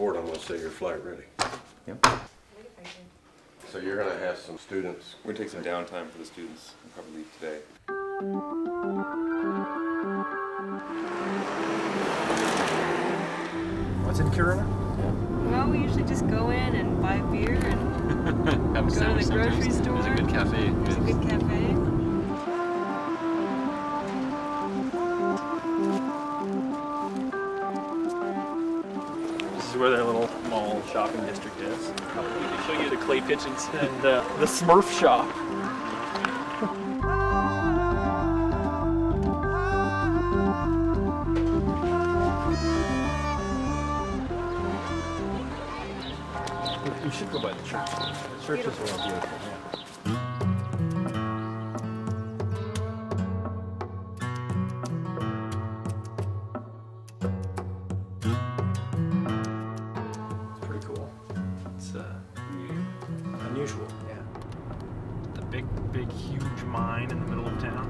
report, I'm going to say you're flight ready. Yep. So you're going to have some students. We're going to take some downtime for the students and probably leave today. What's in Kiruna? Well, we usually just go in and buy beer and go to the grocery store. There's a good cafe. There's a good cafe. Where their little mall shopping district is. They show you the clay pigeons and the Smurf shop. We should go by the church. The church is really beautiful. Yeah. Unusual. Yeah. The big, huge mine in the middle of town.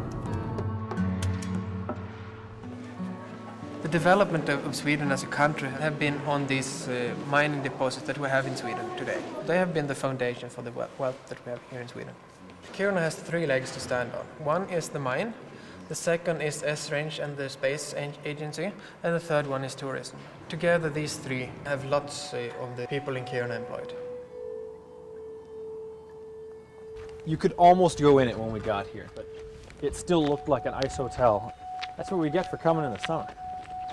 The development of Sweden as a country have been on these mining deposits that we have in Sweden today. They have been the foundation for the wealth that we have here in Sweden. Kiruna has three legs to stand on. One is the mine, the second is S-Range and the Space Agency, and the third one is tourism. Together these three have lots of the people in Kiruna employed. You could almost go in it when we got here, but it still looked like an ice hotel. That's what we get for coming in the summer.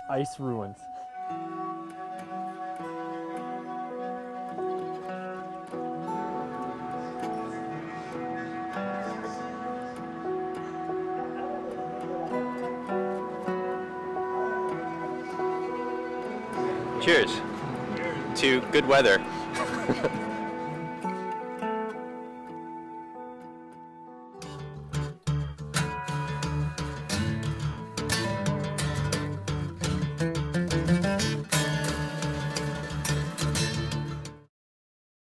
Ice ruins. Cheers to good weather.